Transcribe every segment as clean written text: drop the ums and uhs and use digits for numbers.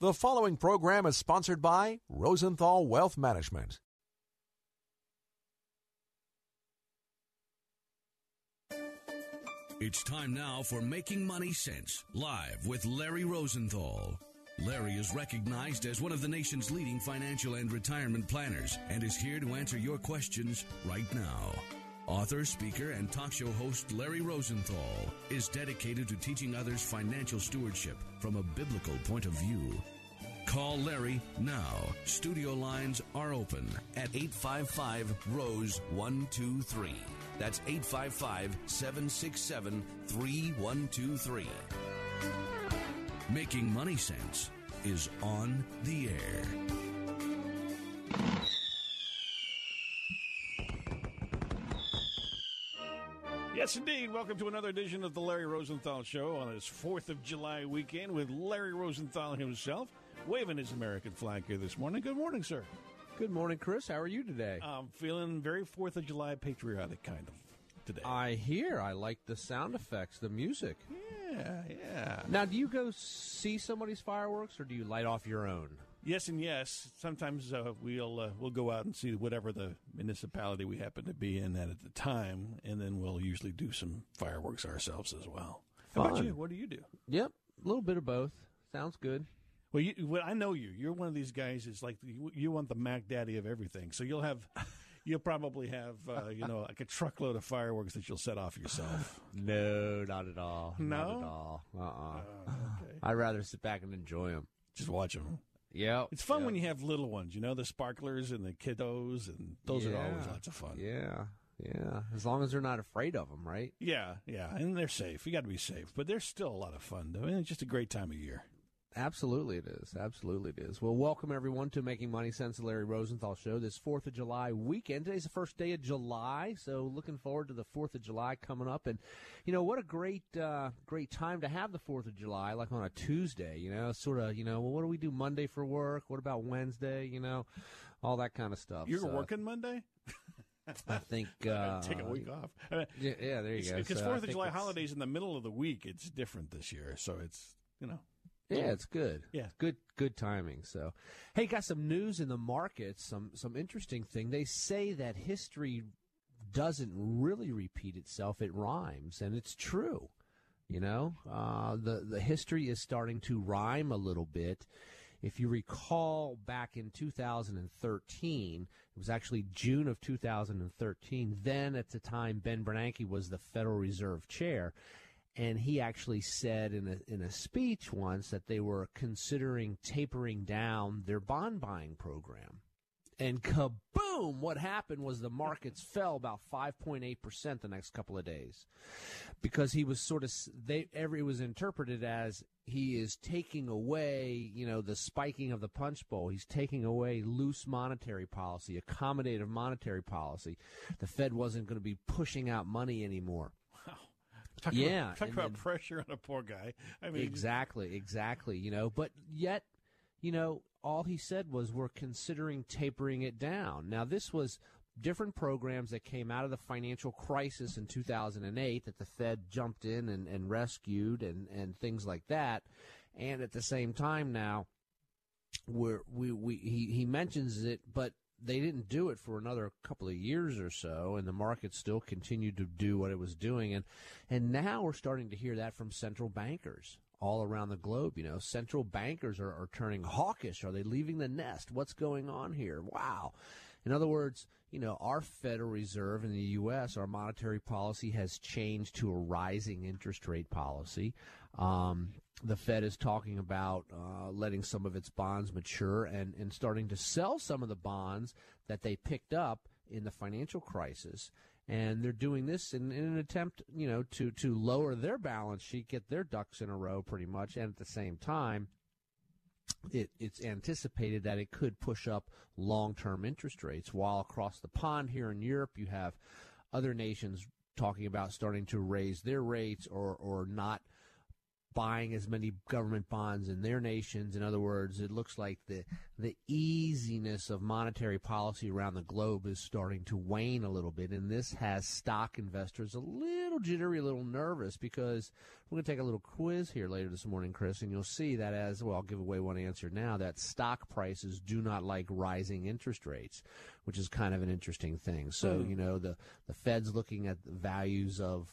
The following program is sponsored by Rosenthal Wealth Management. It's time now for Making Money Sense, live with Larry Rosenthal. Larry is recognized as one of the nation's leading financial and retirement planners and is here to answer your questions right now. Author, speaker, and talk show host Larry Rosenthal is dedicated to teaching others financial stewardship from a biblical point of view. Call Larry now. Studio lines are open at 855-ROSE-123. That's 855-767-3123. Making Money Sense is on the air. Yes, indeed. Welcome to another edition of the Larry Rosenthal Show on this 4th of July weekend with Larry Rosenthal himself waving his American flag here this morning. Good morning, sir. Good morning, Chris. How are you today? I'm feeling very 4th of July patriotic kind of today. I hear. I like the sound effects, the music. Yeah. Now, do you go see somebody's fireworks or do you light off your own? Yes and yes. Sometimes we'll go out and see whatever the municipality we happen to be in at the time, and then we'll usually do some fireworks ourselves as well. Fun. How about you? What do you do? Yep, a little bit of both. Sounds good. Well, I know you. You're one of these guys. It's like you want the Mac Daddy of everything. So you'll probably have like a truckload of fireworks that you'll set off yourself. No, not at all. No? Not at all. Okay. I'd rather sit back and enjoy them. Just watch them. Yeah, it's fun when you have little ones, the sparklers and the kiddos, and those are always lots of fun. Yeah. As long as they're not afraid of them, right? Yeah, and they're safe. You got to be safe, but they're still a lot of fun, though. It's just a great time of year. Absolutely, it is. Well, welcome everyone to Making Money Sense, the Larry Rosenthal Show. This 4th of July weekend. Today's the first day of July, so looking forward to the 4th of July coming up. And what a great time to have the 4th of July, like on a Tuesday. Well, what do we do Monday for work? What about Wednesday? All that kind of stuff. You're working Monday. I think take a week off. I mean, yeah, there you go. Because 4th of July holiday's in the middle of the week. It's different this year, so it's Yeah, it's good. Yeah. Good timing. So, hey, got some news in the markets, some interesting thing. They say that history doesn't really repeat itself. It rhymes, and it's true. The history is starting to rhyme a little bit. If you recall back in 2013, it was actually June of 2013. Then at the time, Ben Bernanke was the Federal Reserve Chair. And he actually said in a speech once that they were considering tapering down their bond buying program. And kaboom, what happened was the markets fell about 5.8% the next couple of days. Because he was it was interpreted as he is taking away, the spiking of the punch bowl. He's taking away loose monetary policy, accommodative monetary policy. The Fed wasn't going to be pushing out money anymore. Talk about pressure on a poor guy. I mean, exactly. But yet, all he said was we're considering tapering it down. Now, this was different programs that came out of the financial crisis in 2008 that the Fed jumped in and rescued and things like that. And at the same time, now he mentions it, but they didn't do it for another couple of years or so, and the market still continued to do what it was doing. And now we're starting to hear that from central bankers all around the globe. Central bankers are turning hawkish. Are they leaving the nest? What's going on here? Wow. In other words, our Federal Reserve in the U.S., our monetary policy has changed to a rising interest rate policy. The Fed is talking about letting some of its bonds mature and starting to sell some of the bonds that they picked up in the financial crisis. And they're doing this in an attempt, to lower their balance sheet, get their ducks in a row pretty much, and at the same time it's anticipated that it could push up long-term interest rates, while across the pond here in Europe you have other nations talking about starting to raise their rates or not buying as many government bonds in their nations. In other words, it looks like the easiness of monetary policy around the globe is starting to wane a little bit, and this has stock investors a little jittery, a little nervous, because we're going to take a little quiz here later this morning, Chris, and you'll see that, as well, I'll give away one answer now, that stock prices do not like rising interest rates, which is kind of an interesting thing. So, you know, the Fed's looking at the values of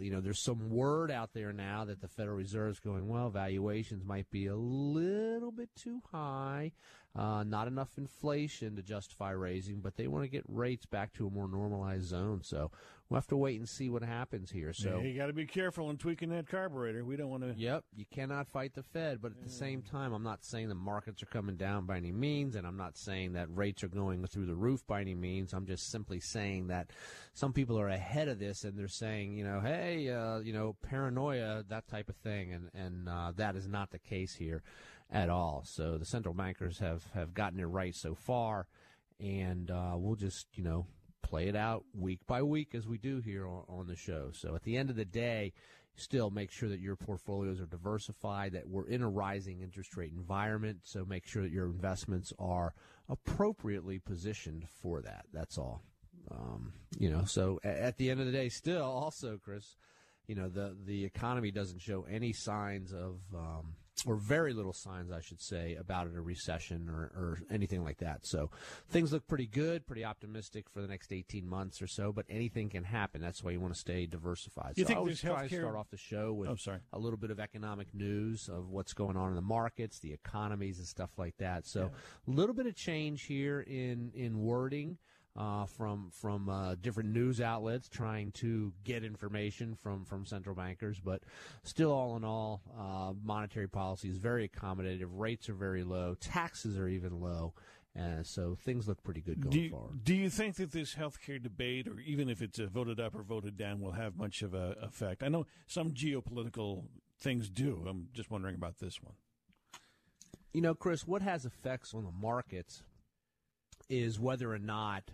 you know, there's some word out there now that the Federal Reserve's going, well, valuations might be a little bit too high, not enough inflation to justify raising, but they want to get rates back to a more normalized zone. So we'll have to wait and see what happens here. So yeah, you got to be careful in tweaking that carburetor. We don't want to. Yep, you cannot fight the Fed, but at the same time, I'm not saying the markets are coming down by any means, and I'm not saying that rates are going through the roof by any means. I'm just simply saying that some people are ahead of this, and they're saying, you know, hey, you know, paranoia, that type of thing, and that is not the case here at all. So the central bankers have gotten it right so far, and we'll just, you know, play it out week by week as we do here on the show. So at the end of the day, still make sure that your portfolios are diversified, that we're in a rising interest rate environment, so make sure that your investments are appropriately positioned for that. That's all. You know, so at the end of the day, still also, Chris, you know, the economy doesn't show any signs of or very little signs, I should say, about a recession or anything like that. So things look pretty good, pretty optimistic for the next 18 months or so, but anything can happen. That's why you want to stay diversified. You so think I always try to start off the show with a little bit of economic news of what's going on in the markets, the economies, and stuff like that. So a little bit of change here in wording. From different news outlets trying to get information from central bankers. But still, all in all, monetary policy is very accommodative. Rates are very low. Taxes are even low. So things look pretty good going forward. Do you think that this health care debate, or even if it's voted up or voted down, will have much of an effect? I know some geopolitical things do. I'm just wondering about this one. You know, Chris, what has effects on the markets is whether or not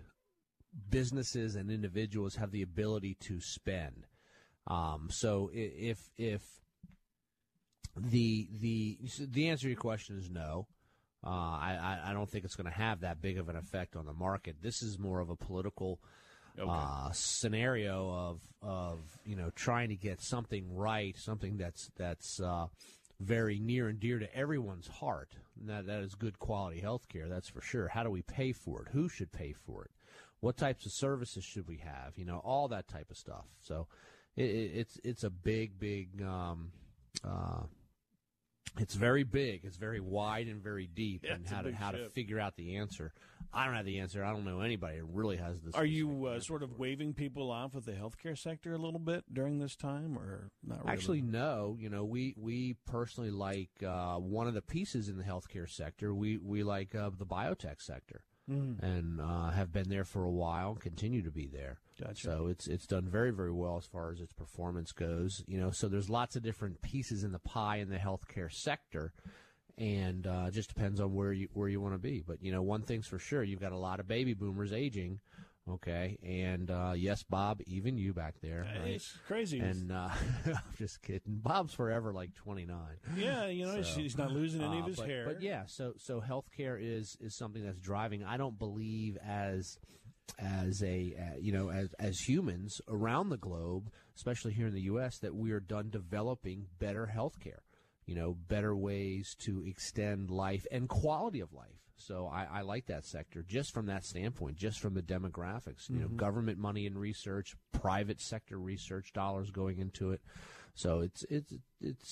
businesses and individuals have the ability to spend. So if the answer to your question is no, I don't think it's going to have that big of an effect on the market. This is more of a political scenario of you know, trying to get something right, something that's very near and dear to everyone's heart. That is good quality health care, that's for sure. How do we pay for it? Who should pay for it? What types of services should we have? You know, all that type of stuff. So it's a big, it's very big. It's very wide and very deep, and how to figure out the answer. I don't have the answer. I don't know anybody that really has this. Are you sort of waving people off with the healthcare sector a little bit during this time, or not really? Actually, no. You know, we personally like one of the pieces in the healthcare sector. We like the biotech sector. And have been there for a while and continue to be there. Gotcha. So it's done very, very well as far as its performance goes. You know, so there's lots of different pieces in the pie in the healthcare sector, and it just depends on where you want to be. But, you know, one thing's for sure, you've got a lot of baby boomers aging, okay? And, yes, Bob, even you back there. Right? It's crazy. And I'm just kidding. Bob's forever like 29. Yeah, you know, so, he's not losing any of his hair. But, yeah, so healthcare is something that's driving. I don't believe as humans around the globe, especially here in the U.S., that we are done developing better healthcare. You know, better ways to extend life and quality of life. So I like that sector just from that standpoint, just from the demographics. You know, government money in research, private sector research dollars going into it. So it's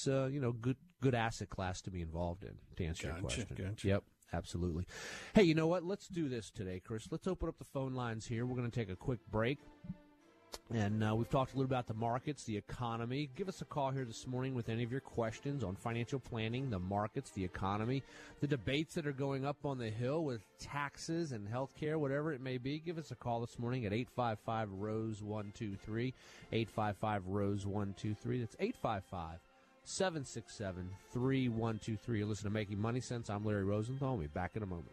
you know, good asset class to be involved in. To answer your question, Yep. Absolutely. Hey, you know what? Let's do this today, Chris. Let's open up the phone lines here. We're going to take a quick break. And we've talked a little about the markets, the economy. Give us a call here this morning with any of your questions on financial planning, the markets, the economy, the debates that are going up on the Hill with taxes and health care, whatever it may be. Give us a call this morning at 855-ROSE-123, 855-ROSE-123. That's 767-3123. Listen to Making Money Sense. I'm Larry Rosenthal. We'll be back in a moment.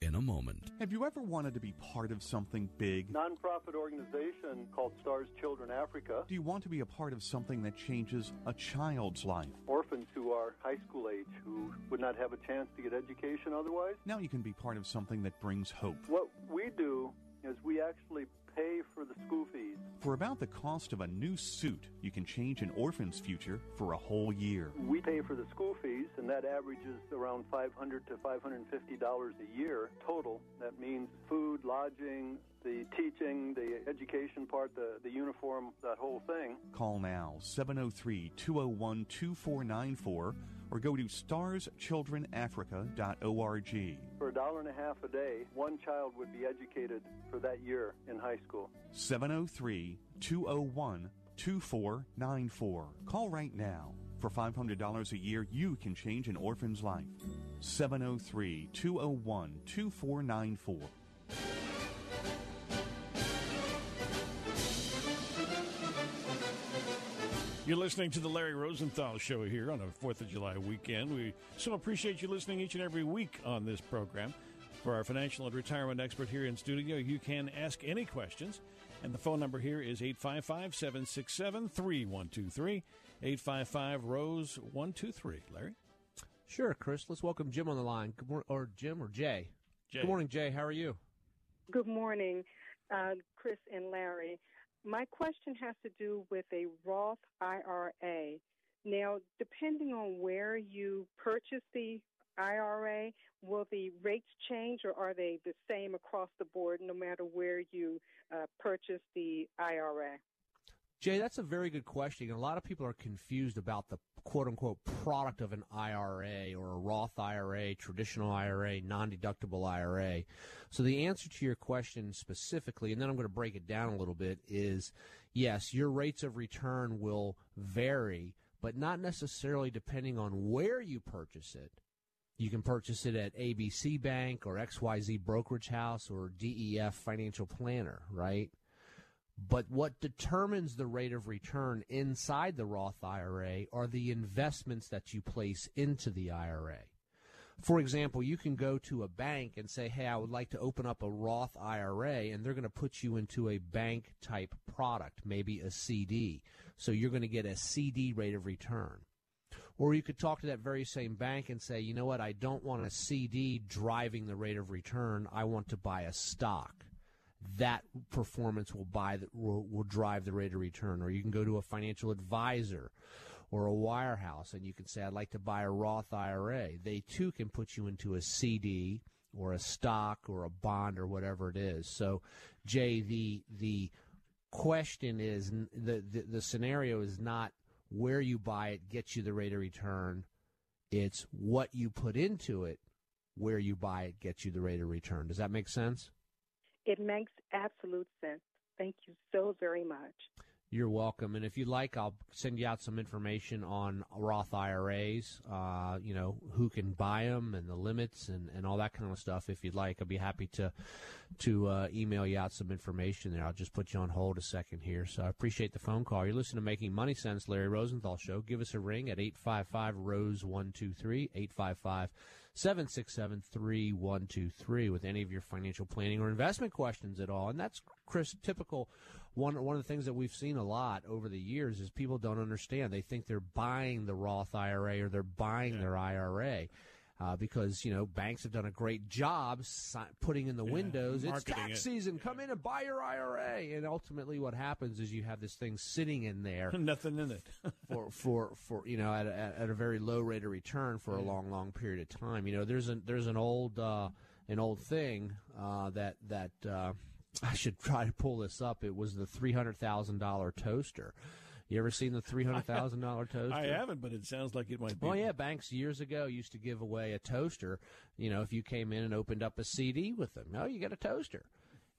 in a moment. Have you ever wanted to be part of something big? Nonprofit organization called STARS Children Africa. Do you want to be a part of something that changes a child's life? Orphans who are high school age who would not have a chance to get education otherwise. Now you can be part of something that brings hope. What we do is we actually pay for the school fees. For about the cost of a new suit, you can change an orphan's future for a whole year. We pay for the school fees, and that averages around $500 to $550 a year total. That means food, lodging, the teaching, the education part, the uniform, that whole thing. Call now, 703-201-2494, or go to starschildrenafrica.org. For $1.50 a day, one child would be educated for that year in high school. 703-201-2494. Call right now. For $500 a year, you can change an orphan's life. 703-201-2494. You're listening to the Larry Rosenthal Show here on a 4th of July weekend. We so appreciate you listening each and every week on this program. For our financial and retirement expert here in studio, you can ask any questions. And the phone number here is 855-767-3123, 855-ROSE-123. Larry? Sure, Chris. Let's welcome Jim on the line. Good morning, or Jim or Jay. Jay. Good morning, Jay. How are you? Good morning, Chris and Larry. My question has to do with a Roth IRA. Now, depending on where you purchase the IRA, will the rates change, or are they the same across the board no matter where you purchase the IRA? Jay, that's a very good question. A lot of people are confused about the quote-unquote product of an IRA or a Roth IRA, traditional IRA, non-deductible IRA. So the answer to your question specifically, and then I'm going to break it down a little bit, is yes, your rates of return will vary, but not necessarily depending on where you purchase it. You can purchase it at ABC Bank or XYZ Brokerage House or DEF Financial Planner, right? But what determines the rate of return inside the Roth IRA are the investments that you place into the IRA. For example, you can go to a bank and say, hey, I would like to open up a Roth IRA, and they're going to put you into a bank-type product, maybe a CD. So you're going to get a CD rate of return. Or you could talk to that very same bank and say, you know what, I don't want a CD driving the rate of return. I want to buy a stock. That performance will drive the rate of return. Or you can go to a financial advisor or a wirehouse, and you can say, I'd like to buy a Roth IRA. They, too, can put you into a CD or a stock or a bond or whatever it is. So, Jay, the question is, the scenario is not where you buy it gets you the rate of return. It's what you put into it, where you buy it gets you the rate of return. Does that make sense? It makes absolute sense. Thank you so very much. You're welcome. And if you like, I'll send you out some information on Roth IRAs, who can buy them and the limits and all that kind of stuff. If you'd like, I'd be happy to email you out some information there. I'll just put you on hold a second here. So I appreciate the phone call. You're listening to Making Money Sense, Larry Rosenthal Show. Give us a ring at 855-ROSE-123, 855-767-3123 with any of your financial planning or investment questions at all. And that's, Chris, typical. One of the things that we've seen a lot over the years is people don't understand. They think they're buying the Roth IRA or they're buying their IRA because, banks have done a great job putting in the windows. It's tax season. Come in and buy your IRA. And ultimately what happens is you have this thing sitting in there. Nothing in it. for at a very low rate of return for a long, long period of time. There's an old thing that I should try to pull this up. It was the $300,000 toaster. You ever seen the $300,000 toaster? I haven't, but it sounds like it might be. Well, yeah, banks years ago used to give away a toaster, if you came in and opened up a CD with them. No, you get a toaster.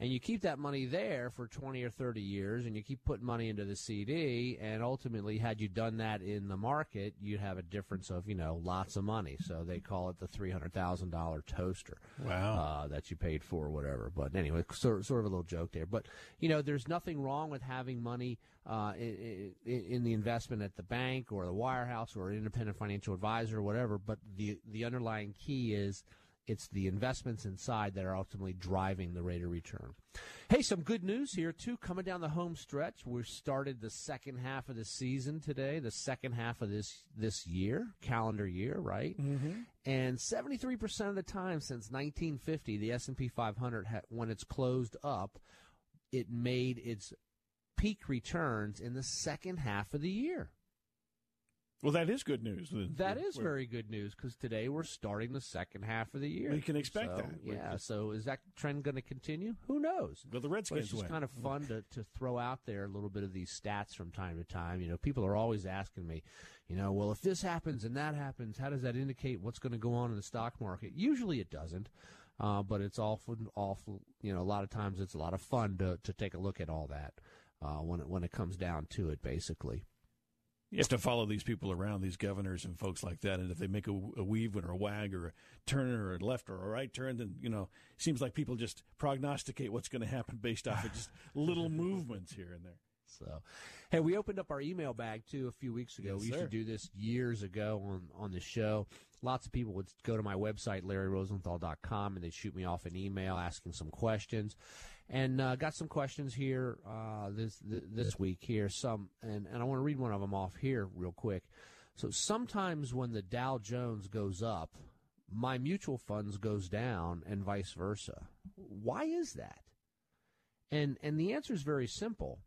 and you keep that money there for 20 or 30 years, and you keep putting money into the CD, and ultimately, had you done that in the market, you'd have a difference of, you know, lots of money. So they call it the $300,000 toaster. Wow. That you paid for or whatever. But anyway, sort of a little joke there. But, you know, there's nothing wrong with having money in the investment at the bank or the wirehouse or an independent financial advisor or whatever, but the underlying key is it's the investments inside that are ultimately driving the rate of return. Hey, some good news here, too, coming down the home stretch. We've started the second half of the season today, the second half of this year, calendar year, right? Mm-hmm. And 73% of the time since 1950, the S&P 500, when it's closed up, it made its peak returns in the second half of the year. Well, that is good news. That is very good news, because today we're starting the second half of the year. We can expect that. Yeah, so is that trend going to continue? Who knows? Well, the Redskins win. It's kind of fun to throw out there a little bit of these stats from time to time. You know, people are always asking me, you know, well, if this happens and that happens, how does that indicate what's going to go on in the stock market? Usually it doesn't. But it's awful, you know, a lot of times it's a lot of fun to take a look at all that when it comes down to it, basically. You have to follow these people around, these governors and folks like that, and if they make a weave or a wag or a turn or a left or a right turn, then, you know, it seems like people just prognosticate what's going to happen based off of just little movements here and there. So, hey, we opened up our email bag, too, a few weeks ago. Yes, we used to do this years ago on the show. Lots of people would go to my website, LarryRosenthal.com, and they'd shoot me off an email asking some questions. And got some questions here this week here. Some and I want to read one of them off here real quick. So sometimes when the Dow Jones goes up, my mutual funds goes down and vice versa. Why is that? And the answer is very simple.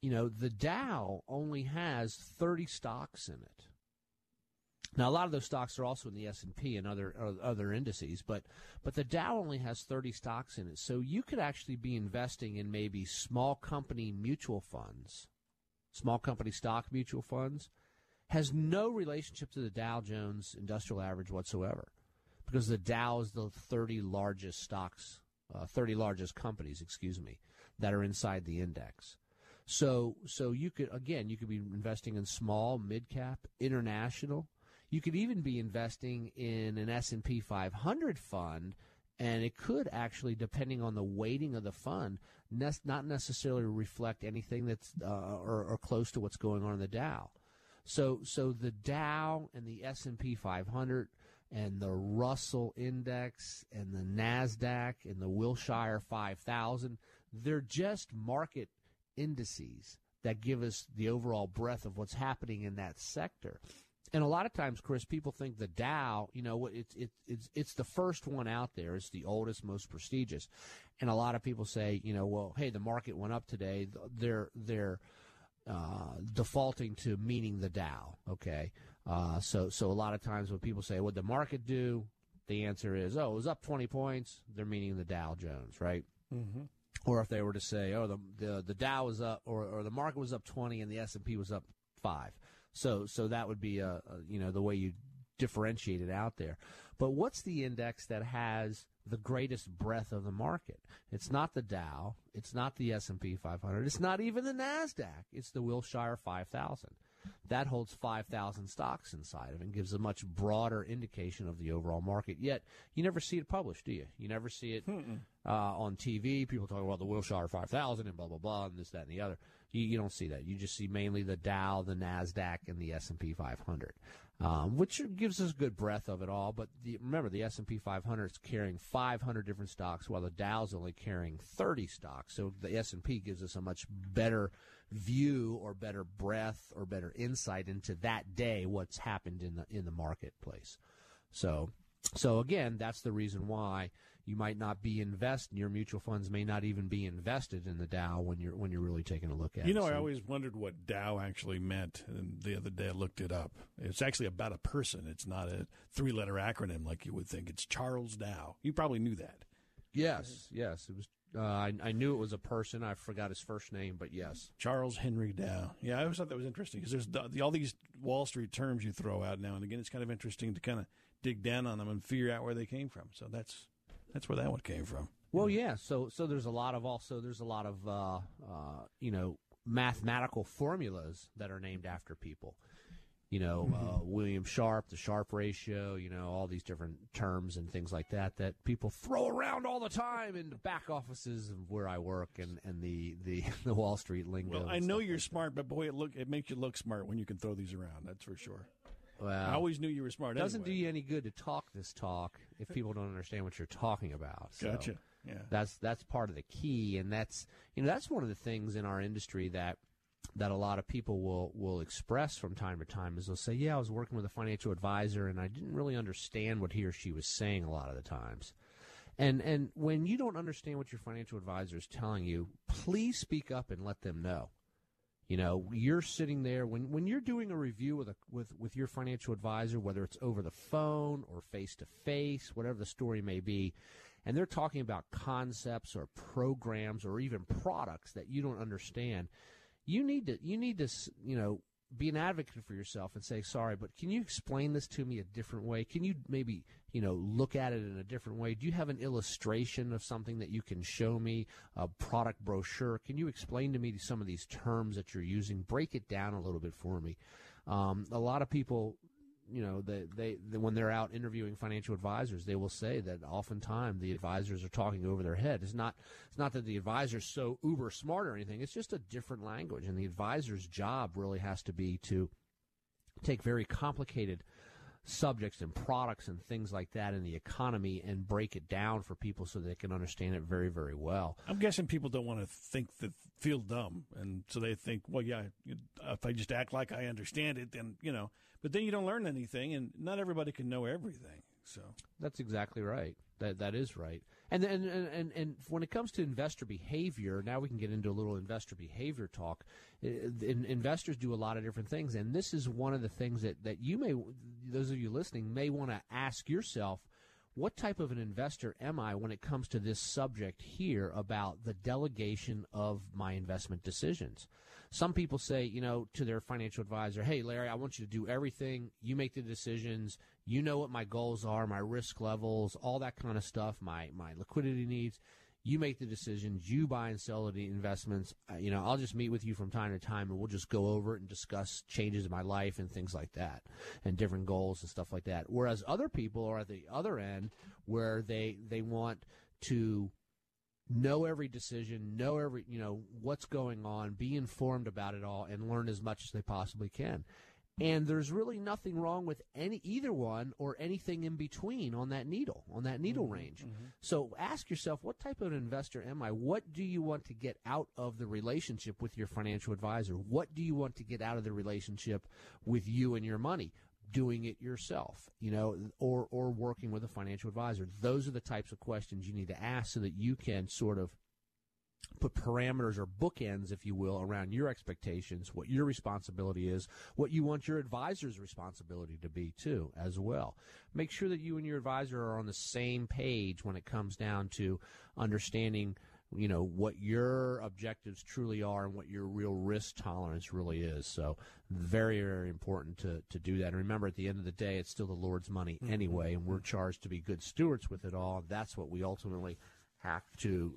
You know, the Dow only has 30 stocks in it. Now, a lot of those stocks are also in the S&P and other indices, but the Dow only has 30 stocks in it. So you could actually be investing in maybe small company mutual funds, small company stock mutual funds, has no relationship to the Dow Jones Industrial Average whatsoever, because the Dow is the 30 largest stocks, 30 largest companies, that are inside the index. So you could, again, you could be investing in small, mid-cap, international. You could even be investing in an S&P 500 fund, and it could actually, depending on the weighting of the fund, not necessarily reflect anything that's or close to what's going on in the Dow. So the Dow and the S&P 500 and the Russell Index and the NASDAQ and the Wilshire 5000, they're just market indices that give us the overall breadth of what's happening in that sector. And a lot of times, Chris, people think the Dow, you know, it's the first one out there. It's the oldest, most prestigious. And a lot of people say, you know, well, hey, the market went up today. They're defaulting to meaning the Dow, okay? So a lot of times when people say, what'd the market do? The answer is, oh, it was up 20 points. They're meaning the Dow Jones, right? Mm-hmm. Or if they were to say, oh, the Dow was up, or the market was up 20 and the S&P was up 5. So that would be you know, the way you differentiate it out there. But what's the index that has the greatest breadth of the market? It's not the Dow. It's not the S&P 500. It's not even the NASDAQ. It's the Wilshire 5000. That holds 5,000 stocks inside of it and gives a much broader indication of the overall market. Yet you never see it published, do you? You never see it on TV. People talk about the Wilshire 5000 and blah, blah, blah, and this, that, and the other. You don't see that. You just see mainly the Dow, the NASDAQ, and the S&P 500, which gives us good breadth of it all. But remember, the S&P 500 is carrying 500 different stocks, while the Dow is only carrying 30 stocks. So the S&P gives us a much better view or better breadth or better insight into that day, what's happened in the marketplace. So again, that's the reason why you might not be invested. Your mutual funds may not even be invested in the Dow when you're really taking a look at it. You know, I always wondered what Dow actually meant, and the other day I looked it up. It's actually about a person. It's not a three-letter acronym like you would think. It's Charles Dow. You probably knew that. Yes, it was. I knew it was a person. I forgot his first name, but yes. Charles Henry Dow. Yeah, I always thought that was interesting, because there's all these Wall Street terms you throw out now and again. It's kind of interesting to kind of dig down on them and figure out where they came from. So that's where that one came from. Well, yeah. So there's a lot of mathematical formulas that are named after people. William Sharpe, the Sharpe ratio, all these different terms and things like that people throw around all the time in the back offices of where I work and the Wall Street lingo. Well, I know you're like smart, but boy, it makes you look smart when you can throw these around. That's for sure. Well, I always knew you were smart. It doesn't do you any good to talk this talk if people don't understand what you're talking about. So gotcha. Yeah. That's part of the key, and that's one of the things in our industry that a lot of people will express from time to time is they'll say, yeah, I was working with a financial advisor and I didn't really understand what he or she was saying a lot of the times. And when you don't understand what your financial advisor is telling you, please speak up and let them know. You're sitting there when you're doing a review with your financial advisor, whether it's over the phone or face to face, whatever the story may be, and they're talking about concepts or programs or even products that you don't understand. You need to be an advocate for yourself and say, sorry, but can you explain this to me a different way? Can you maybe, look at it in a different way? Do you have an illustration of something that you can show me, a product brochure? Can you explain to me some of these terms that you're using? Break it down a little bit for me. A lot of people, they when they're out interviewing financial advisors, they will say that oftentimes the advisors are talking over their head. It's not that the advisor's so uber smart or anything. It's just a different language, and the advisor's job really has to be to take very complicated subjects and products and things like that in the economy and break it down for people so they can understand it very, very well. I'm guessing people don't want to feel dumb, and so they think, well, yeah, if I just act like I understand it, then, but then you don't learn anything, and not everybody can know everything. So that's exactly right. That is right. And when it comes to investor behavior, now we can get into a little investor behavior talk. Investors do a lot of different things, and this is one of the things that you may, those of you listening, may want to ask yourself, what type of an investor am I when it comes to this subject here about the delegation of my investment decisions? Some people say, to their financial advisor, hey, Larry, I want you to do everything. You make the decisions. You know what my goals are, my risk levels, all that kind of stuff, my liquidity needs. You make the decisions. You buy and sell the investments. I'll just meet with you from time to time, and we'll just go over it and discuss changes in my life and things like that and different goals and stuff like that. Whereas other people are at the other end where they want to know every decision, know every, what's going on, be informed about it all, and learn as much as they possibly can. And there's really nothing wrong with either one or anything in between on that needle, range. Mm-hmm. So ask yourself, what type of investor am I? What do you want to get out of the relationship with your financial advisor? What do you want to get out of the relationship with you and your money? Doing it yourself, or working with a financial advisor. Those are the types of questions you need to ask so that you can sort of put parameters or bookends, if you will, around your expectations, what your responsibility is, what you want your advisor's responsibility to be, too, as well. Make sure that you and your advisor are on the same page when it comes down to understanding what your objectives truly are and what your real risk tolerance really is. So very, very important to do that. And remember, at the end of the day, it's still the Lord's money anyway, and we're charged to be good stewards with it all. That's what we ultimately have to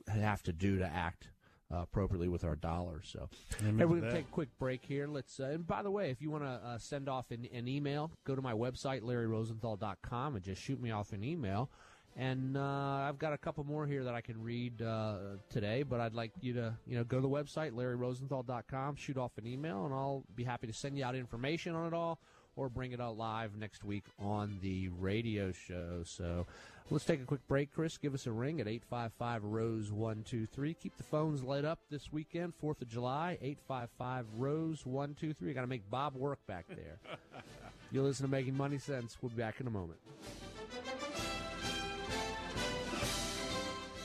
do to act appropriately with our dollars. So we're going to take a quick break here. Let's and by the way, if you want to send off an email, go to my website, LarryRosenthal.com, and just shoot me off an email. And I've got a couple more here that I can read today, but I'd like you to, go to the website, LarryRosenthal.com, shoot off an email, and I'll be happy to send you out information on it all or bring it out live next week on the radio show. So let's take a quick break, Chris. Give us a ring at 855-ROSE-123. Keep the phones lit up this weekend, 4th of July, 855-ROSE-123. Got to make Bob work back there. You'll listen to Making Money Sense. We'll be back in a moment.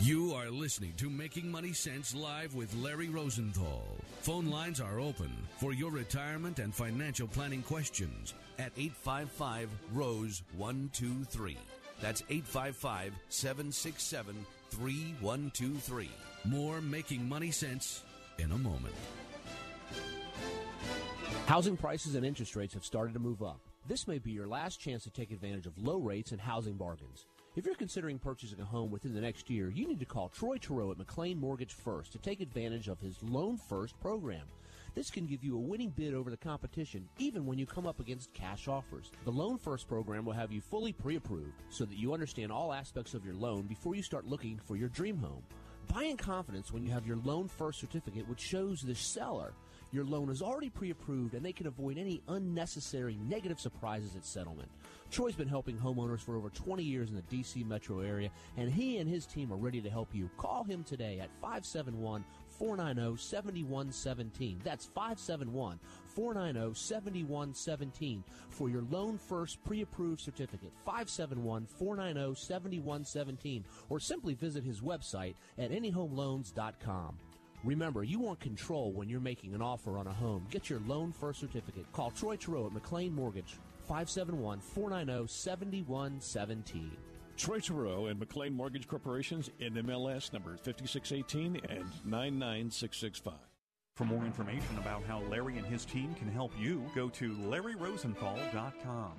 You are listening to Making Money Sense live with Larry Rosenthal. Phone lines are open for your retirement and financial planning questions at 855-ROSE-123. That's 855-767-3123. More Making Money Sense in a moment. Housing prices and interest rates have started to move up. This may be your last chance to take advantage of low rates and housing bargains. If you're considering purchasing a home within the next year, you need to call Troy Turow at McLean Mortgage First to take advantage of his Loan First program. This can give you a winning bid over the competition, even when you come up against cash offers. The Loan First program will have you fully pre-approved so that you understand all aspects of your loan before you start looking for your dream home. Buy in confidence when you have your Loan First certificate, which shows the seller your loan is already pre-approved and they can avoid any unnecessary negative surprises at settlement. Troy's been helping homeowners for over 20 years in the D.C. metro area, and he and his team are ready to help you. Call him today at 571-490-7117. That's 571-490-7117 for your Loan First pre-approved certificate, 571-490-7117, or simply visit his website at anyhomeloans.com. Remember, you want control when you're making an offer on a home. Get your Loan First certificate. Call Troy Turow at McLean Mortgage, 571-490-7117. Troy Turow and McLean Mortgage Corporation's NMLS number 5618 and 99665. For more information about how Larry and his team can help you, go to LarryRosenthal.com.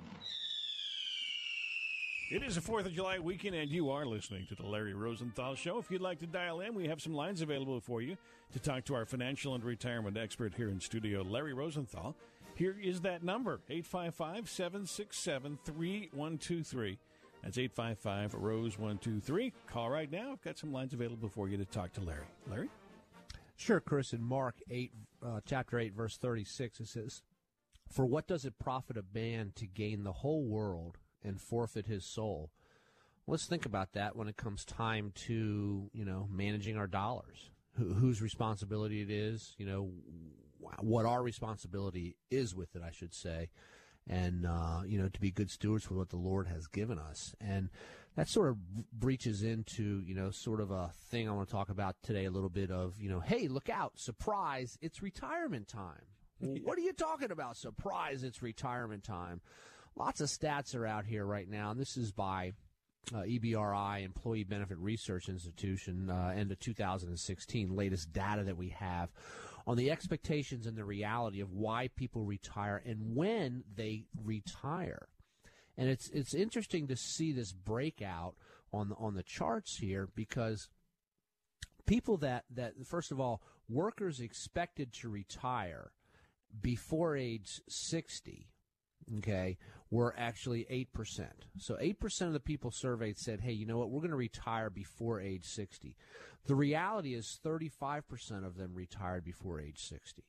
It is the 4th of July weekend, and you are listening to the Larry Rosenthal Show. If you'd like to dial in, we have some lines available for you to talk to our financial and retirement expert here in studio, Larry Rosenthal. Here is that number, 855-767-3123. That's 855-ROSE-123. Call right now. I've got some lines available for you to talk to Larry. Larry? Sure, Chris. In Mark 8, chapter 8, verse 36, it says, "For what does it profit a man to gain the whole world and forfeit his soul?" Let's think about that when it comes time to, managing our dollars, whose responsibility it is, what our responsibility is with it, I should say, and, to be good stewards with what the Lord has given us. And that sort of breaches into, sort of a thing I want to talk about today a little bit of, hey, look out, surprise, it's retirement time. Well, what are you talking about? Surprise, it's retirement time. Lots of stats are out here right now, and this is by EBRI, Employee Benefit Research Institution, end of 2016, latest data that we have on the expectations and the reality of why people retire and when they retire. And it's interesting to see this breakout on the charts here, because people that first of all, workers expected to retire before age 60, okay, were actually 8%. So 8% of the people surveyed said, hey, you know what, we're going to retire before age 60. The reality is 35% of them retired before age 60.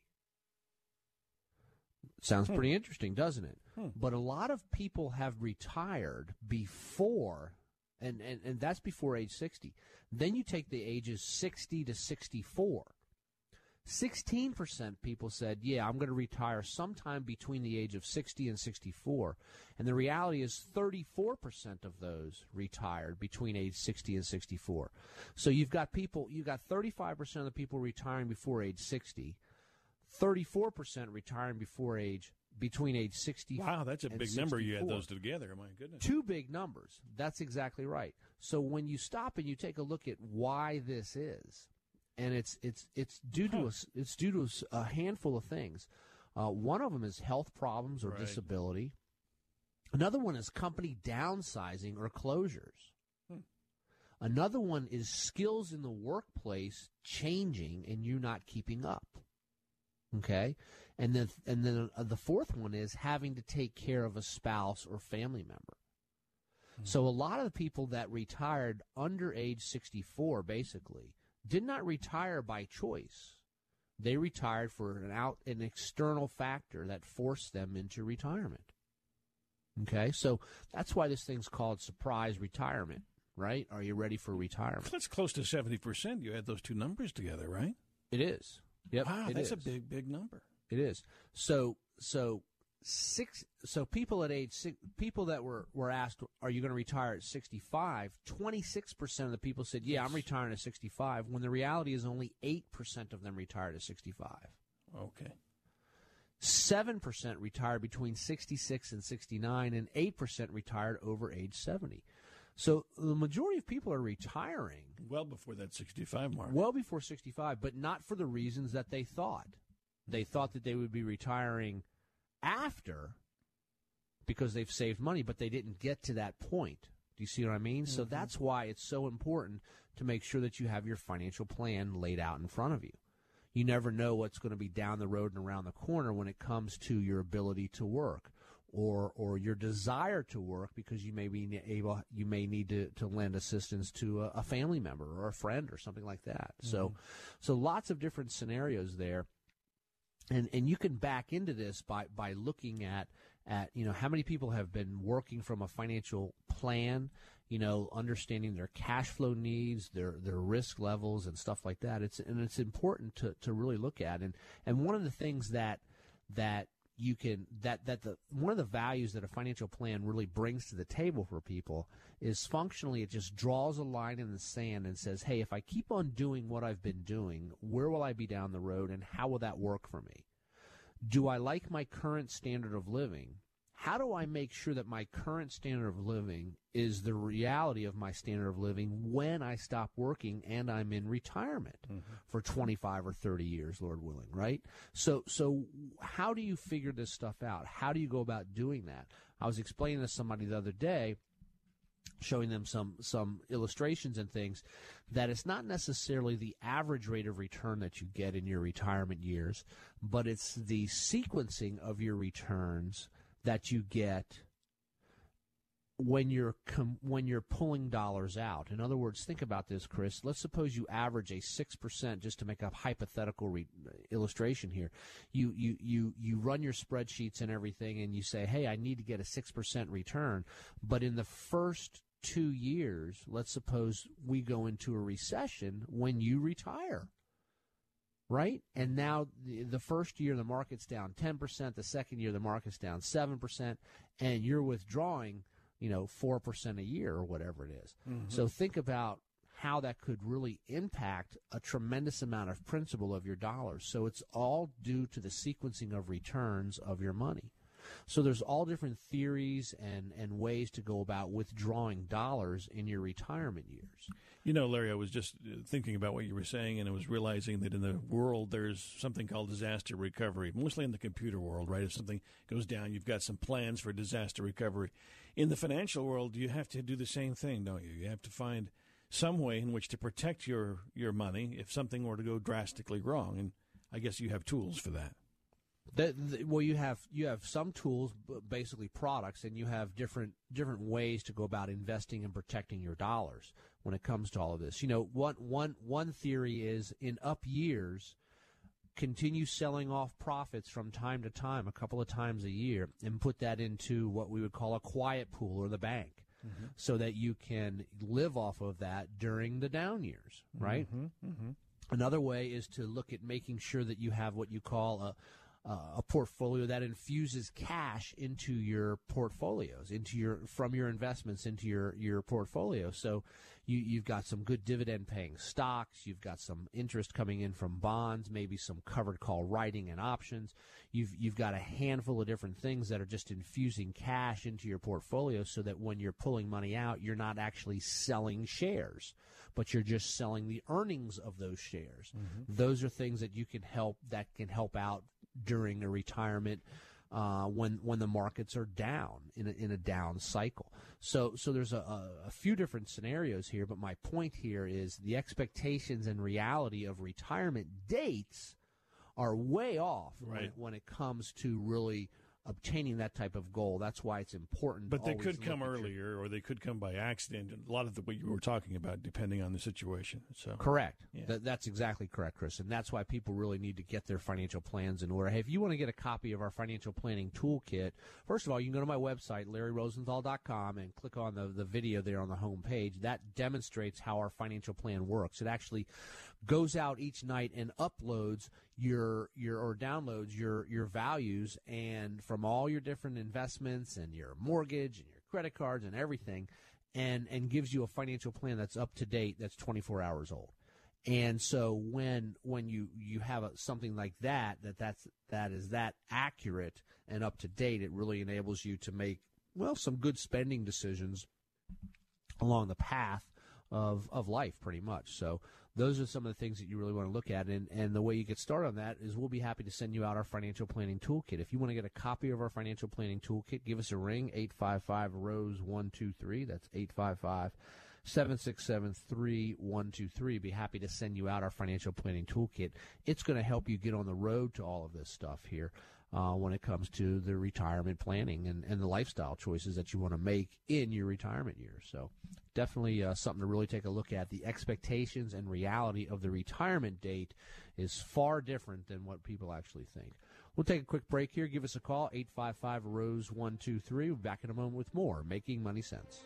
Sounds pretty interesting, doesn't it? But a lot of people have retired before, and that's before age 60. Then you take the ages 60 to 64. 16% people said, yeah, I'm going to retire sometime between the age of 60 and 64. And the reality is 34% of those retired between age 60 and 64. So you've got 35% of the people retiring before age 60, 34% retiring between age 60 and 64. Wow, that's a big number. You add those together, my goodness. Two big numbers. That's exactly right. So when you stop and you take a look at why this is, and it's due to a handful of things. One of them is health problems or disability. Another one is company downsizing or closures. Another one is skills in the workplace changing and you not keeping up. Okay, and then the fourth one is having to take care of a spouse or family member. So a lot of the people that retired under age 64 basically did not retire by choice. They retired for an external factor that forced them into retirement. Okay, so that's why this thing's called surprise retirement, right? Are you ready for retirement? That's close to 70%. You add those two numbers together, right? It is. Yep. Wow, that's a big, big number. It is. So people at age six, people that were asked, are you going to retire at 65? 26% of the people said, yeah, I'm retiring at 65, when the reality is only 8% of them retired at 65. Okay. 7% retired between 66 and 69, and 8% retired over age 70. So the majority of people are retiring well before that 65 mark. Well before 65, but not for the reasons that they thought. They thought that they would be retiring after, because they've saved money, but they didn't get to that point. Do you see what I mean? Mm-hmm. So that's why it's so important to make sure that you have your financial plan laid out in front of you. You never know what's going to be down the road and around the corner when it comes to your ability to work or your desire to work, because you may be able, you may need to lend assistance to a family member or a friend or something like that. Mm-hmm. So lots of different scenarios there. And you can back into this by looking at, you know, how many people have been working from a financial plan, you know, understanding their cash flow needs, their risk levels and stuff like that. It's important to really look at. And one of the things one of the values that a financial plan really brings to the table for people is functionally it just draws a line in the sand and says, hey, if I keep on doing what I've been doing, where will I be down the road and how will that work for me? Do I like my current standard of living? How do I make sure that my current standard of living is the reality of my standard of living when I stop working and I'm in retirement mm-hmm. for 25 or 30 years, Lord willing, right? So how do you figure this stuff out? How do you go about doing that? I was explaining to somebody the other day, showing them some illustrations and things, that it's not necessarily the average rate of return that you get in your retirement years, but it's the sequencing of your returns that you get when you're pulling dollars out. In other words, think about this, Chris. Let's suppose you average a 6%, just to make a hypothetical illustration here. You run your spreadsheets and everything, and you say, hey, I need to get a 6% return. But in the first 2 years, let's suppose we go into a recession when you retire. Right? And now the first year the market's down 10%, the second year the market's down 7%, and you're withdrawing, 4% a year or whatever it is. Mm-hmm. So think about how that could really impact a tremendous amount of principal of your dollars. So it's all due to the sequencing of returns of your money. So there's all different theories and ways to go about withdrawing dollars in your retirement years. Larry, I was just thinking about what you were saying, and I was realizing that in the world there's something called disaster recovery, mostly in the computer world, right? If something goes down, you've got some plans for disaster recovery. In the financial world, you have to do the same thing, don't you? You have to find some way in which to protect your money if something were to go drastically wrong, and I guess you have tools for that. You have some tools, basically products, and you have different ways to go about investing and protecting your dollars when it comes to all of this. One theory is in up years, continue selling off profits from time to time, a couple of times a year, and put that into what we would call a quiet pool or the bank, mm-hmm. so that you can live off of that during the down years, right? Mm-hmm. Mm-hmm. Another way is to look at making sure that you have what you call a portfolio that infuses cash into your portfolios, from your investments into your portfolio. So you've got some good dividend paying stocks, you've got some interest coming in from bonds, maybe some covered call writing and options. You've got a handful of different things that are just infusing cash into your portfolio so that when you're pulling money out, you're not actually selling shares, but you're just selling the earnings of those shares. Mm-hmm. Those are things that you can help out during a retirement when the markets are down in a down cycle. So there's a few different scenarios here, but my point here is the expectations and reality of retirement dates are way off, right, when it comes to really obtaining that type of goal. That's why it's important. But they could come earlier, or they could come by accident. A lot of what you were talking about, depending on the situation. So correct. Yeah. That's exactly correct, Chris. And that's why people really need to get their financial plans in order. Hey, if you want to get a copy of our financial planning toolkit, first of all, you can go to my website, LarryRosenthal.com, and click on the video there on the home page. That demonstrates how our financial plan works. It actually goes out each night and uploads downloads your values, and from all your different investments and your mortgage and your credit cards and everything, and gives you a financial plan that's up to date, that's 24 hours old. And so when you have something like that is that accurate and up to date, it really enables you to make some good spending decisions along the path of life, pretty much. So those are some of the things that you really want to look at. And the way you get started on that is we'll be happy to send you out our financial planning toolkit. If you want to get a copy of our financial planning toolkit, give us a ring, 855-ROSE-123. That's 855-767-3123. Be happy to send you out our financial planning toolkit. It's going to help you get on the road to all of this stuff here when it comes to the retirement planning and the lifestyle choices that you want to make in your retirement years. So definitely something to really take a look at. The expectations and reality of the retirement date is far different than what people actually think. We'll take a quick break here. Give us a call, 855-ROSE-123. We'll be back in a moment with more Making Money Sense.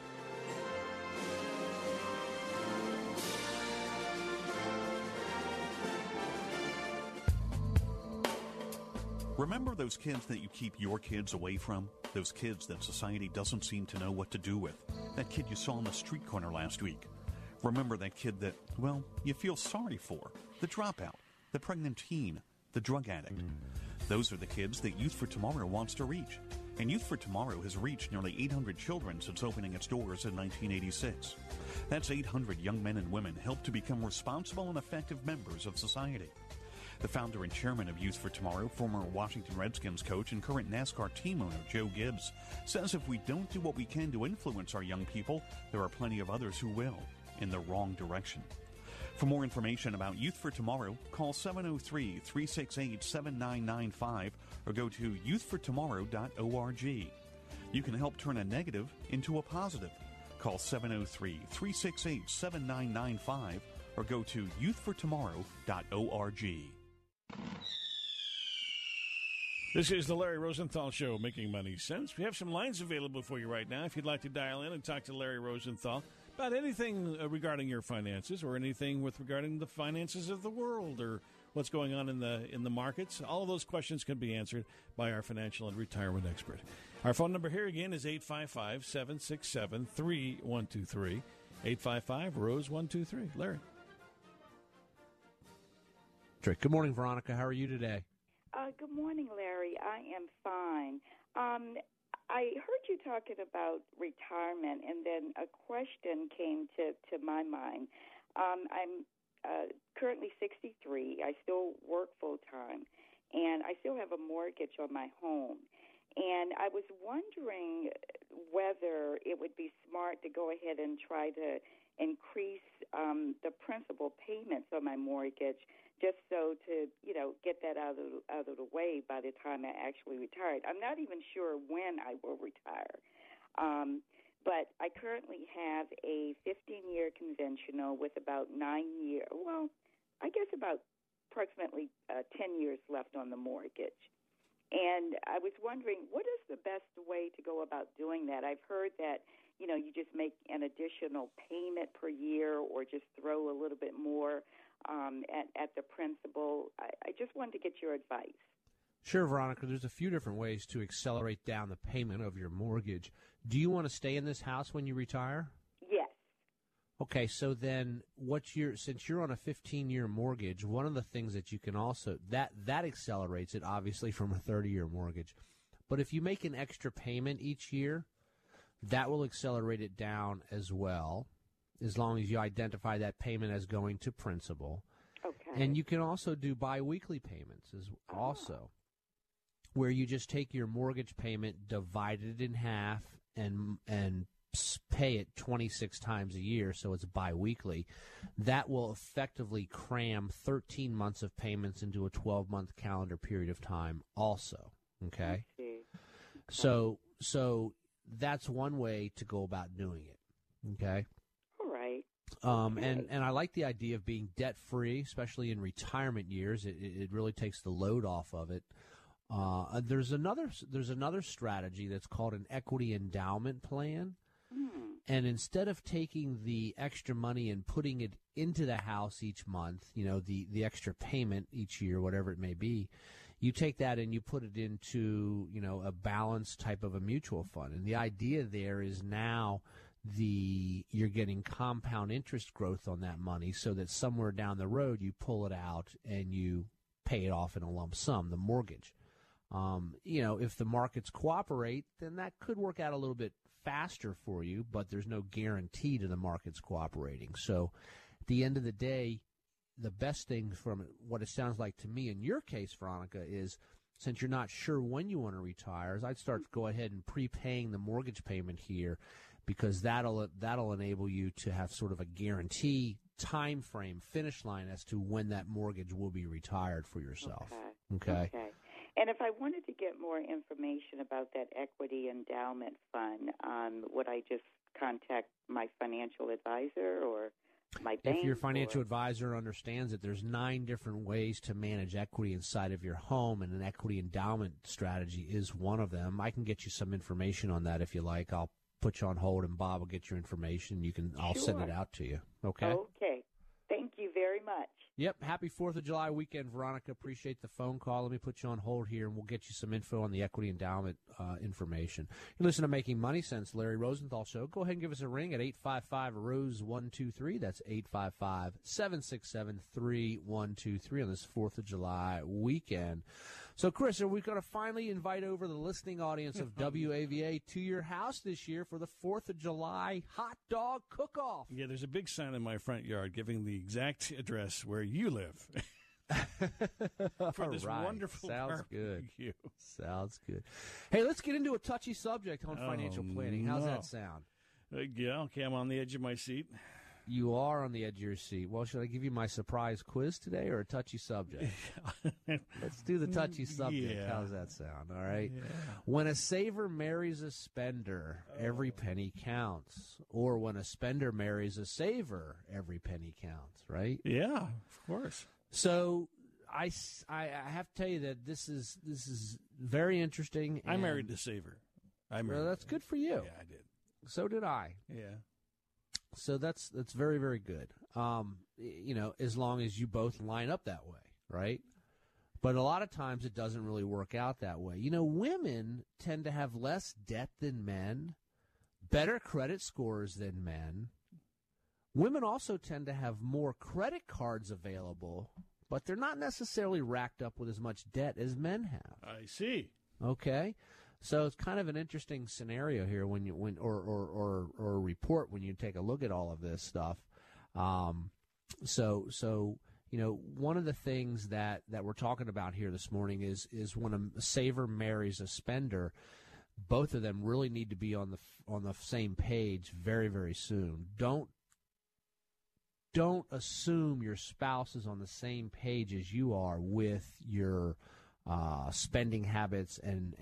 Remember those kids that you keep your kids away from? Those kids that society doesn't seem to know what to do with? That kid you saw on the street corner last week? Remember that kid that, well, you feel sorry for? The dropout, the pregnant teen, the drug addict. Those are the kids that Youth for Tomorrow wants to reach. And Youth for Tomorrow has reached nearly 800 children since opening its doors in 1986. That's 800 young men and women helped to become responsible and effective members of society. The founder and chairman of Youth for Tomorrow, former Washington Redskins coach and current NASCAR team owner Joe Gibbs, says if we don't do what we can to influence our young people, there are plenty of others who will, in the wrong direction. For more information about Youth for Tomorrow, call 703-368-7995 or go to youthfortomorrow.org. You can help turn a negative into a positive. Call 703-368-7995 or go to youthfortomorrow.org. This is the Larry Rosenthal Show, Making Money Sense. We have some lines available for you right now if you'd like to dial in and talk to Larry Rosenthal about anything regarding your finances or anything with regarding the finances of the world or what's going on in the markets. All of those questions can be answered by our financial and retirement expert. Our phone number here again is 855-767-3123, 855-ROSE-123. Larry. Good morning, Veronica. How are you today? Good morning, Larry. I am fine. I heard you talking about retirement, and then a question came to my mind. I'm currently 63. I still work full-time, and I still have a mortgage on my home. And I was wondering whether it would be smart to go ahead and try to increase the principal payments on my mortgage just so to, you know, get that out of the way by the time I actually retired. I'm not even sure when I will retire, but I currently have a 15-year conventional with about 9 years, well, I guess about approximately 10 years left on the mortgage. And I was wondering, what is the best way to go about doing that? I've heard that, you know, you just make an additional payment per year or just throw a little bit more at the principal. I just wanted to get your advice. Sure, Veronica. There's a few different ways to accelerate down the payment of your mortgage. Do you want to stay in this house when you retire? Yes. Okay, so then since you're on a 15-year mortgage, one of the things that you can also – that accelerates it, obviously, from a 30-year mortgage. But if you make an extra payment each year, that will accelerate it down as well, as long as you identify that payment as going to principal. Okay. And you can also do biweekly payments where you just take your mortgage payment, divide it in half, and pay it 26 times a year, so it's biweekly. That will effectively cram 13 months of payments into a 12-month calendar period of time also. Okay? Okay. So that's one way to go about doing it. Okay? And I like the idea of being debt-free, especially in retirement years. It really takes the load off of it. There's another strategy that's called an equity endowment plan. And instead of taking the extra money and putting it into the house each month, you know, the extra payment each year, whatever it may be, You take that and you put it into, you know, a balanced type of a mutual fund. And the idea there is now you're getting compound interest growth on that money so that somewhere down the road you pull it out and you pay it off in a lump sum, the mortgage. You know, if the markets cooperate, then that could work out a little bit faster for you, but there's no guarantee to the markets cooperating. So at the end of the day, the best thing from what it sounds like to me in your case, Veronica, is since you're not sure when you want to retire, is I'd start to go ahead and prepaying the mortgage payment here, because that'll enable you to have sort of a guarantee time frame, finish line as to when that mortgage will be retired for yourself. Okay. And if I wanted to get more information about that equity endowment fund, would I just contact my financial advisor or my bank? If your financial advisor understands that there's 9 different ways to manage equity inside of your home, and an equity endowment strategy is one of them, I can get you some information on that if you like. I'll put you on hold, and Bob will get your information. I'll send it out to you. Okay? Okay. Thank you very much. Yep. Happy 4th of July weekend, Veronica. Appreciate the phone call. Let me put you on hold here, and we'll get you some info on the equity endowment information. You listen to Making Money Sense, Larry Rosenthal Show. Go ahead and give us a ring at 855-ROSE-123. That's 855-767-3123 on this 4th of July weekend. So, Chris, are we going to finally invite over the listening audience of WAVA to your house this year for the 4th of July hot dog cook-off? Yeah, there's a big sign in my front yard giving the exact address where you live. For this wonderful barbecue. Sounds good. Hey, let's get into a touchy subject on financial planning. How's that sound? Yeah, okay, I'm on the edge of my seat. You are on the edge of your seat. Well, should I give you my surprise quiz today or a touchy subject? Let's do the touchy subject. Yeah. How's that sound? All right. Yeah. When a saver marries a spender, every penny counts. Or when a spender marries a saver, every penny counts, right? Yeah, of course. So I have to tell you that this is very interesting. I married the saver. Well, that's good for you. Yeah, I did. So did I. Yeah. So that's very, very good, you know, as long as you both line up that way, right? But a lot of times it doesn't really work out that way. You know, women tend to have less debt than men, better credit scores than men. Women also tend to have more credit cards available, but they're not necessarily racked up with as much debt as men have. I see. Okay. So it's kind of an interesting scenario here when you or report when you take a look at all of this stuff. So you know, one of the things that we're talking about here this morning is when a saver marries a spender, both of them really need to be on the same page very, very soon. Don't assume your spouse is on the same page as you are with your spending habits and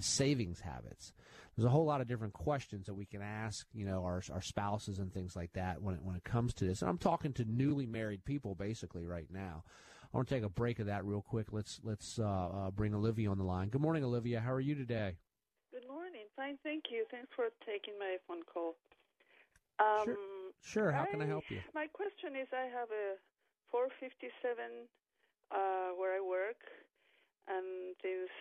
savings habits. There's a whole lot of different questions that we can ask, you know, our spouses and things like that when it comes to this. And I'm talking to newly married people basically right now. I want to take a break of that real quick. Let's bring Olivia on the line. Good morning, Olivia. How are you today? Good morning. Fine, thank you. Thanks for taking my phone call. Sure. How can I help you? My question is, I have a 457 where I work. And since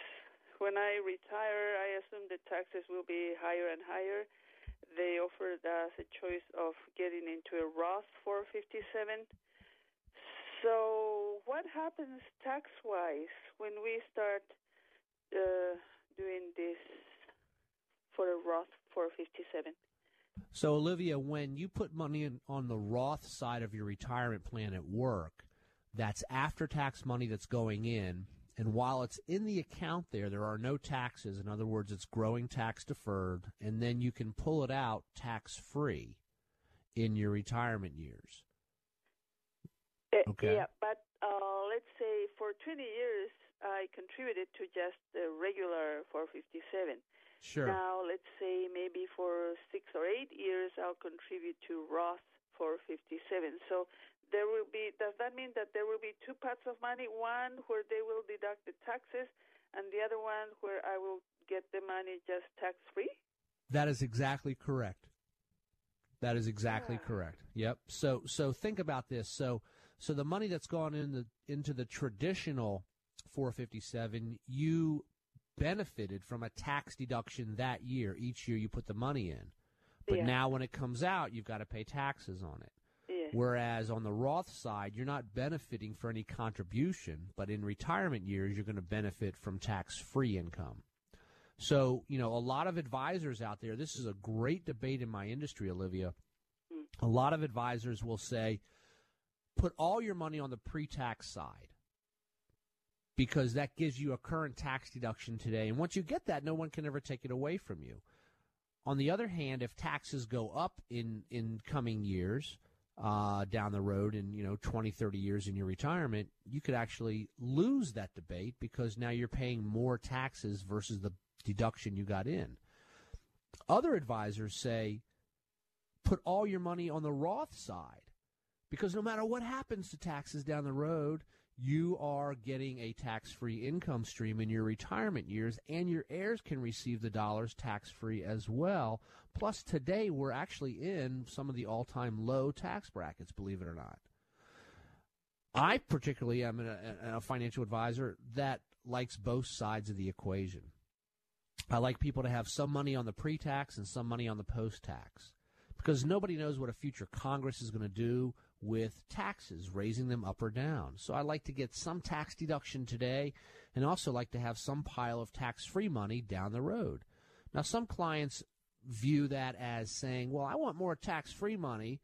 when I retire, I assume the taxes will be higher and higher. They offered us a choice of getting into a Roth 457. So what happens tax-wise when we start doing this for a Roth 457? So, Olivia, when you put money on the Roth side of your retirement plan at work, that's after-tax money that's going in. And while it's in the account there are no taxes. In other words, it's growing tax deferred, and then you can pull it out tax-free in your retirement years. Okay. Yeah, but let's say for 20 years I contributed to just the regular 457. Sure. Now let's say maybe for 6 or 8 years I'll contribute to Roth 457. So there will be, does that mean that there will be two pots of money, one where they will deduct the taxes and the other one where I will get the money just tax-free? That is exactly correct. That is exactly correct. Yep. So think about this. So the money that's gone into the traditional 457, you benefited from a tax deduction that year. Each year you put the money in. But now when it comes out, you've got to pay taxes on it. Yeah. Whereas on the Roth side, you're not benefiting for any contribution, but in retirement years, you're going to benefit from tax-free income. So, you know, a lot of advisors out there, this is a great debate in my industry, Olivia. A lot of advisors will say, put all your money on the pre-tax side because that gives you a current tax deduction today. And once you get that, no one can ever take it away from you. On the other hand, if taxes go up in coming years down the road in, 20, 30 years in your retirement, you could actually lose that debate because now you're paying more taxes versus the deduction you got in. Other advisors say put all your money on the Roth side because no matter what happens to taxes down the road, you are getting a tax-free income stream in your retirement years, and your heirs can receive the dollars tax-free as well. Plus, today, we're actually in some of the all-time low tax brackets, believe it or not. I particularly am a financial advisor that likes both sides of the equation. I like people to have some money on the pre-tax and some money on the post-tax because nobody knows what a future Congress is going to do with taxes, raising them up or down. So I like to get some tax deduction today and also like to have some pile of tax-free money down the road. Now, some clients view that as saying, well, I want more tax-free money.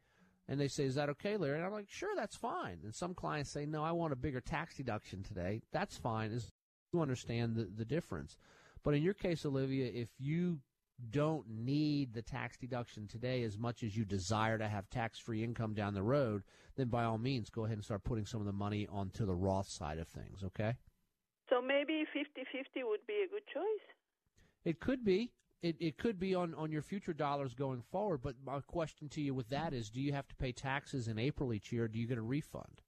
And they say, is that okay, Larry? And I'm like, sure, that's fine. And some clients say, no, I want a bigger tax deduction today. That's fine. As you understand the difference. But in your case, Olivia, if you don't need the tax deduction today as much as you desire to have tax-free income down the road, then by all means, go ahead and start putting some of the money onto the Roth side of things, okay? So maybe 50-50 would be a good choice? It could be. It could be on your future dollars going forward, but my question to you with that is, do you have to pay taxes in April each year, or do you get a refund?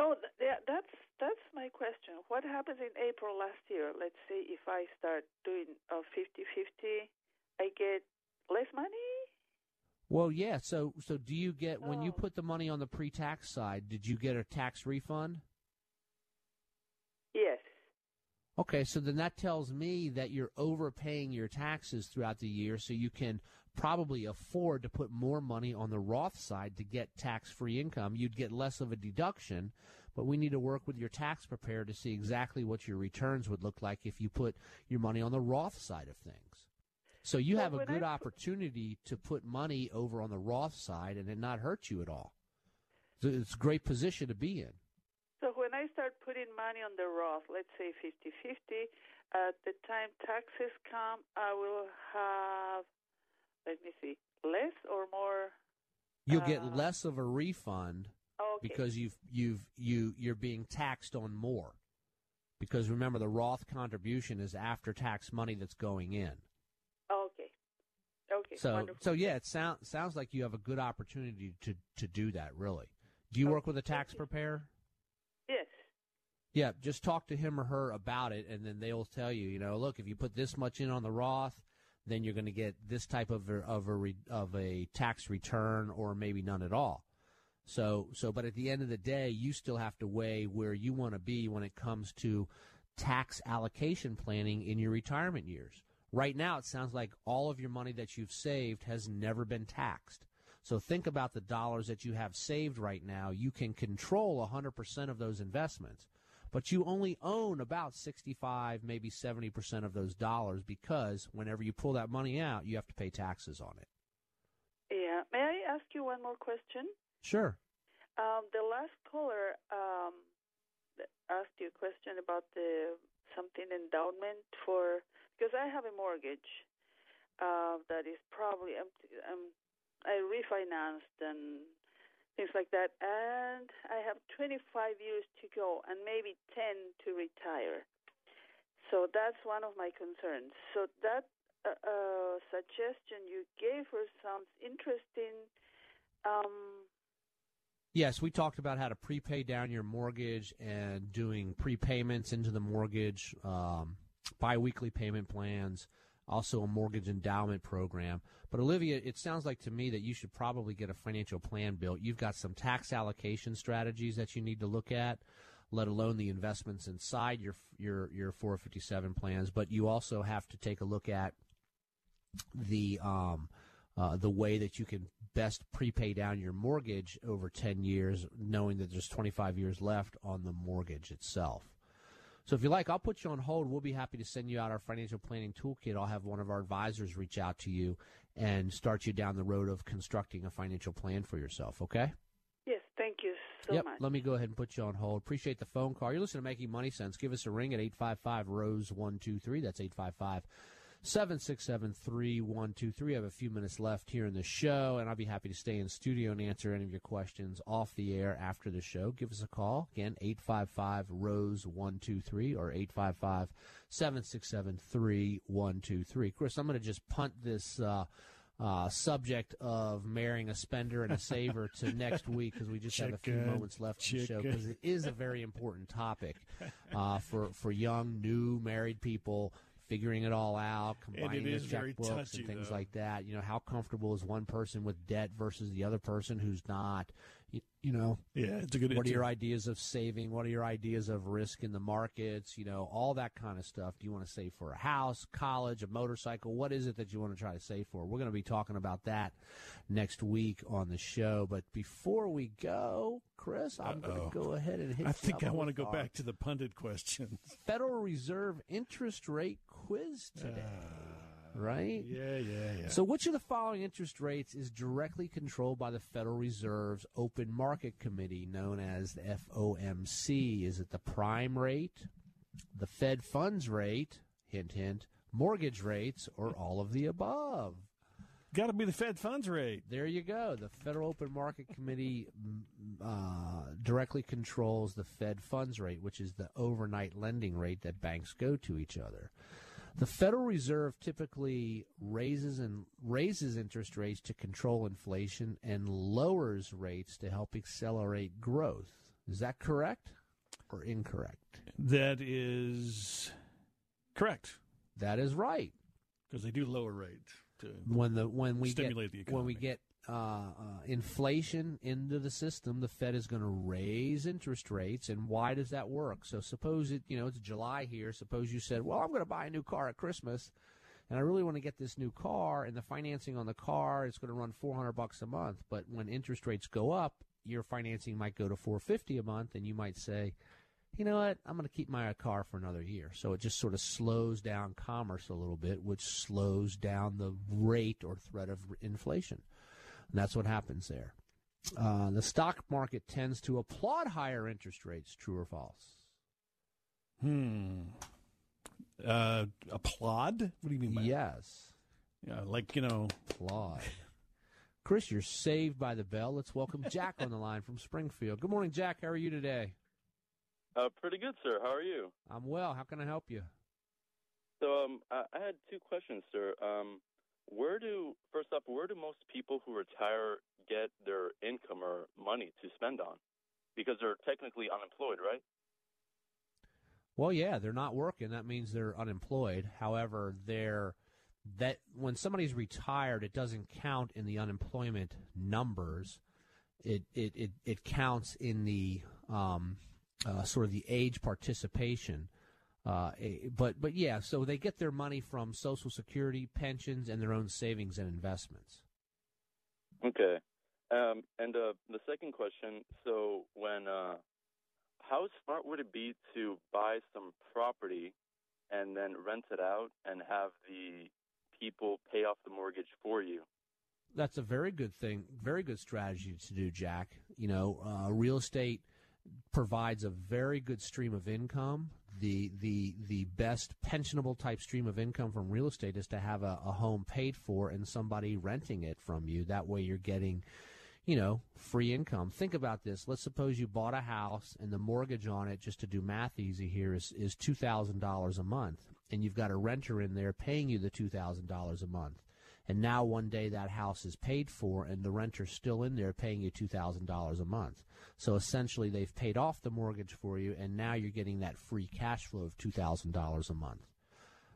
Oh, that's my question. What happens in April last year? Let's say if I start doing 50-50, I get less money? Well, yeah. So do you get, when you put the money on the pre-tax side, did you get a tax refund? Yes. Okay, so then that tells me that you're overpaying your taxes throughout the year, so you can probably afford to put more money on the Roth side to get tax-free income. You'd get less of a deduction, but we need to work with your tax preparer to see exactly what your returns would look like if you put your money on the Roth side of things. So you have a good opportunity to put money over on the Roth side and it not hurt you at all. So it's a great position to be in. So when I start putting money on the Roth, let's say 50-50, at the time taxes come, I will have, let me see, less or more? You'll get less of a refund because you're being taxed on more. Because remember, the Roth contribution is after-tax money that's going in. Okay. So yeah, it sounds like you have a good opportunity to do that, really. Do you work with a tax preparer? Yes. Yeah, just talk to him or her about it, and then they'll tell you, look, if you put this much in on the Roth, then you're going to get this type of a tax return or maybe none at all. So, but at the end of the day, you still have to weigh where you want to be when it comes to tax allocation planning in your retirement years. Right now, it sounds like all of your money that you've saved has never been taxed. So think about the dollars that you have saved right now. You can control 100% of those investments, but you only own about 65, maybe 70% of those dollars because whenever you pull that money out, you have to pay taxes on it. Yeah. May I ask you one more question? Sure. The last caller asked you a question about something endowment because I have a mortgage that is probably I refinanced and things like that, and I have 25 years to go and maybe 10 to retire. So that's one of my concerns. So that suggestion you gave her sounds interesting. Yes, we talked about how to prepay down your mortgage and doing prepayments into the mortgage, biweekly payment plans, also a mortgage endowment program. But, Olivia, it sounds like to me that you should probably get a financial plan built. You've got some tax allocation strategies that you need to look at. let alone the investments inside your 457 plans. But you also have to take a look at the way that you can best prepay down your mortgage over 10 years, knowing that there's 25 years left on the mortgage itself. So if you like, I'll put you on hold. We'll be happy to send you out our financial planning toolkit. I'll have one of our advisors reach out to you and start you down the road of constructing a financial plan for yourself, okay? Yes, thank you so much. Let me go ahead and put you on hold. Appreciate the phone call. You're listening to Making Money Sense. Give us a ring at 855-ROSE-123. That's 855-767-3123. I have a few minutes left here in the show, and I'll be happy to stay in studio and answer any of your questions off the air after the show. Give us a call. Again, 855-ROSE-123 or 855-767-3123. Chris, I'm going to just punt this subject of marrying a spender and a saver to next week because we just have a few moments left in the show because it is a very important topic for young, new married people. Figuring it all out, combining the checkbooks and things like that. You know, how comfortable is one person with debt versus the other person who's not? You know, it's a good. What are your ideas of saving? What are your ideas of risk in the markets? You know, all that kind of stuff. Do you want to save for a house, college, a motorcycle? What is it that you want to try to save for? We're going to be talking about that next week on the show. But before we go, Chris, I'm going to go ahead and hit. I think I want to go back to the pundit questions. Federal Reserve interest rate quiz today. Right? Yeah. So which of the following interest rates is directly controlled by the Federal Reserve's Open Market Committee, known as the FOMC? Is it the prime rate, the Fed funds rate, hint, hint, mortgage rates, or all of the above? Got to be the Fed funds rate. There you go. The Federal Open Market Committee directly controls the Fed funds rate, which is the overnight lending rate that banks go to each other. The Federal Reserve typically raises interest rates to control inflation and lowers rates to help accelerate growth. Is that correct or incorrect? That is correct. That is right. Because they do lower rates to stimulate the economy. When we get inflation into the system, the Fed is going to raise interest rates. And why does that work? So suppose it's July here. Suppose you said, well, I'm going to buy a new car at Christmas, and I really want to get this new car, and the financing on the car is going to run $400 a month. But when interest rates go up, your financing might go to $450 a month, and you might say, you know what, I'm going to keep my car for another year. So it just sort of slows down commerce a little bit, which slows down the rate or threat of inflation. And that's what happens there. The stock market tends to applaud higher interest rates, true or false? Applaud? What do you mean by that? Yes. Yeah, applaud. Chris, you're saved by the bell. Let's welcome Jack on the line from Springfield. Good morning, Jack. How are you today? Pretty good, sir. How are you? I'm well. How can I help you? So I had two questions, sir. Where do most people who retire get their income or money to spend on? Because they're technically unemployed, right? Well, yeah, they're not working. That means they're unemployed. However, when somebody's retired, it doesn't count in the unemployment numbers. It counts in the sort of the age participation. But yeah, so they get their money from Social Security, pensions, and their own savings and investments. Okay. And the second question, so how smart would it be to buy some property and then rent it out and have the people pay off the mortgage for you? That's a very good thing, very good strategy to do, Jack. You know, real estate provides a very good stream of income. The best pensionable type stream of income from real estate is to have a home paid for and somebody renting it from you. That way you're getting, free income. Think about this. Let's suppose you bought a house and the mortgage on it, just to do math easy here, is $2,000 a month. And you've got a renter in there paying you the $2,000 a month. And now one day that house is paid for and the renter's still in there paying you $2,000 a month. So essentially they've paid off the mortgage for you and now you're getting that free cash flow of $2,000 a month.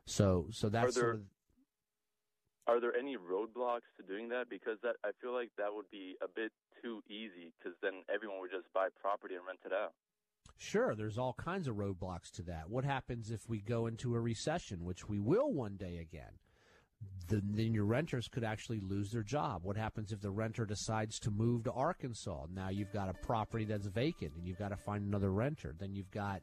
So that's Are there any roadblocks to doing that? Because I feel like that would be a bit too easy because then everyone would just buy property and rent it out. Sure, there's all kinds of roadblocks to that. What happens if we go into a recession, which we will one day again? Then your renters could actually lose their job. What happens if the renter decides to move to Arkansas? Now you've got a property that's vacant and you've got to find another renter. Then you've got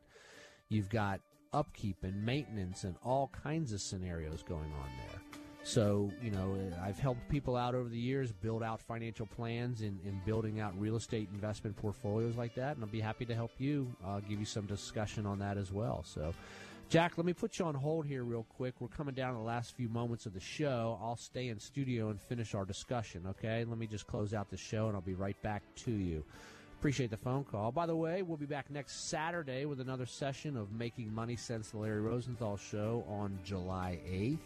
upkeep and maintenance and all kinds of scenarios going on there. So, you know, I've helped people out over the years build out financial plans and building out real estate investment portfolios like that, and I'll be happy to help you, give you some discussion on that as well. So, Jack, let me put you on hold here real quick. We're coming down to the last few moments of the show. I'll stay in studio and finish our discussion, okay? Let me just close out the show, and I'll be right back to you. Appreciate the phone call. By the way, we'll be back next Saturday with another session of Making Money Sense, the Larry Rosenthal Show, on July 8th.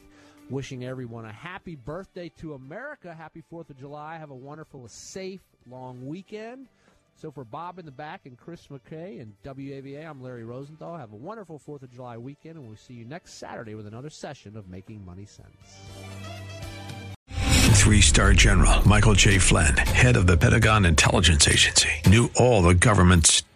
Wishing everyone a happy birthday to America. Happy 4th of July. Have a wonderful, safe, long weekend. So for Bob in the back and Chris McKay and WAVA, I'm Larry Rosenthal. Have a wonderful 4th of July weekend, and we'll see you next Saturday with another session of Making Money Sense. 3-star General Michael J. Flynn, head of the Pentagon Intelligence Agency, knew all the government's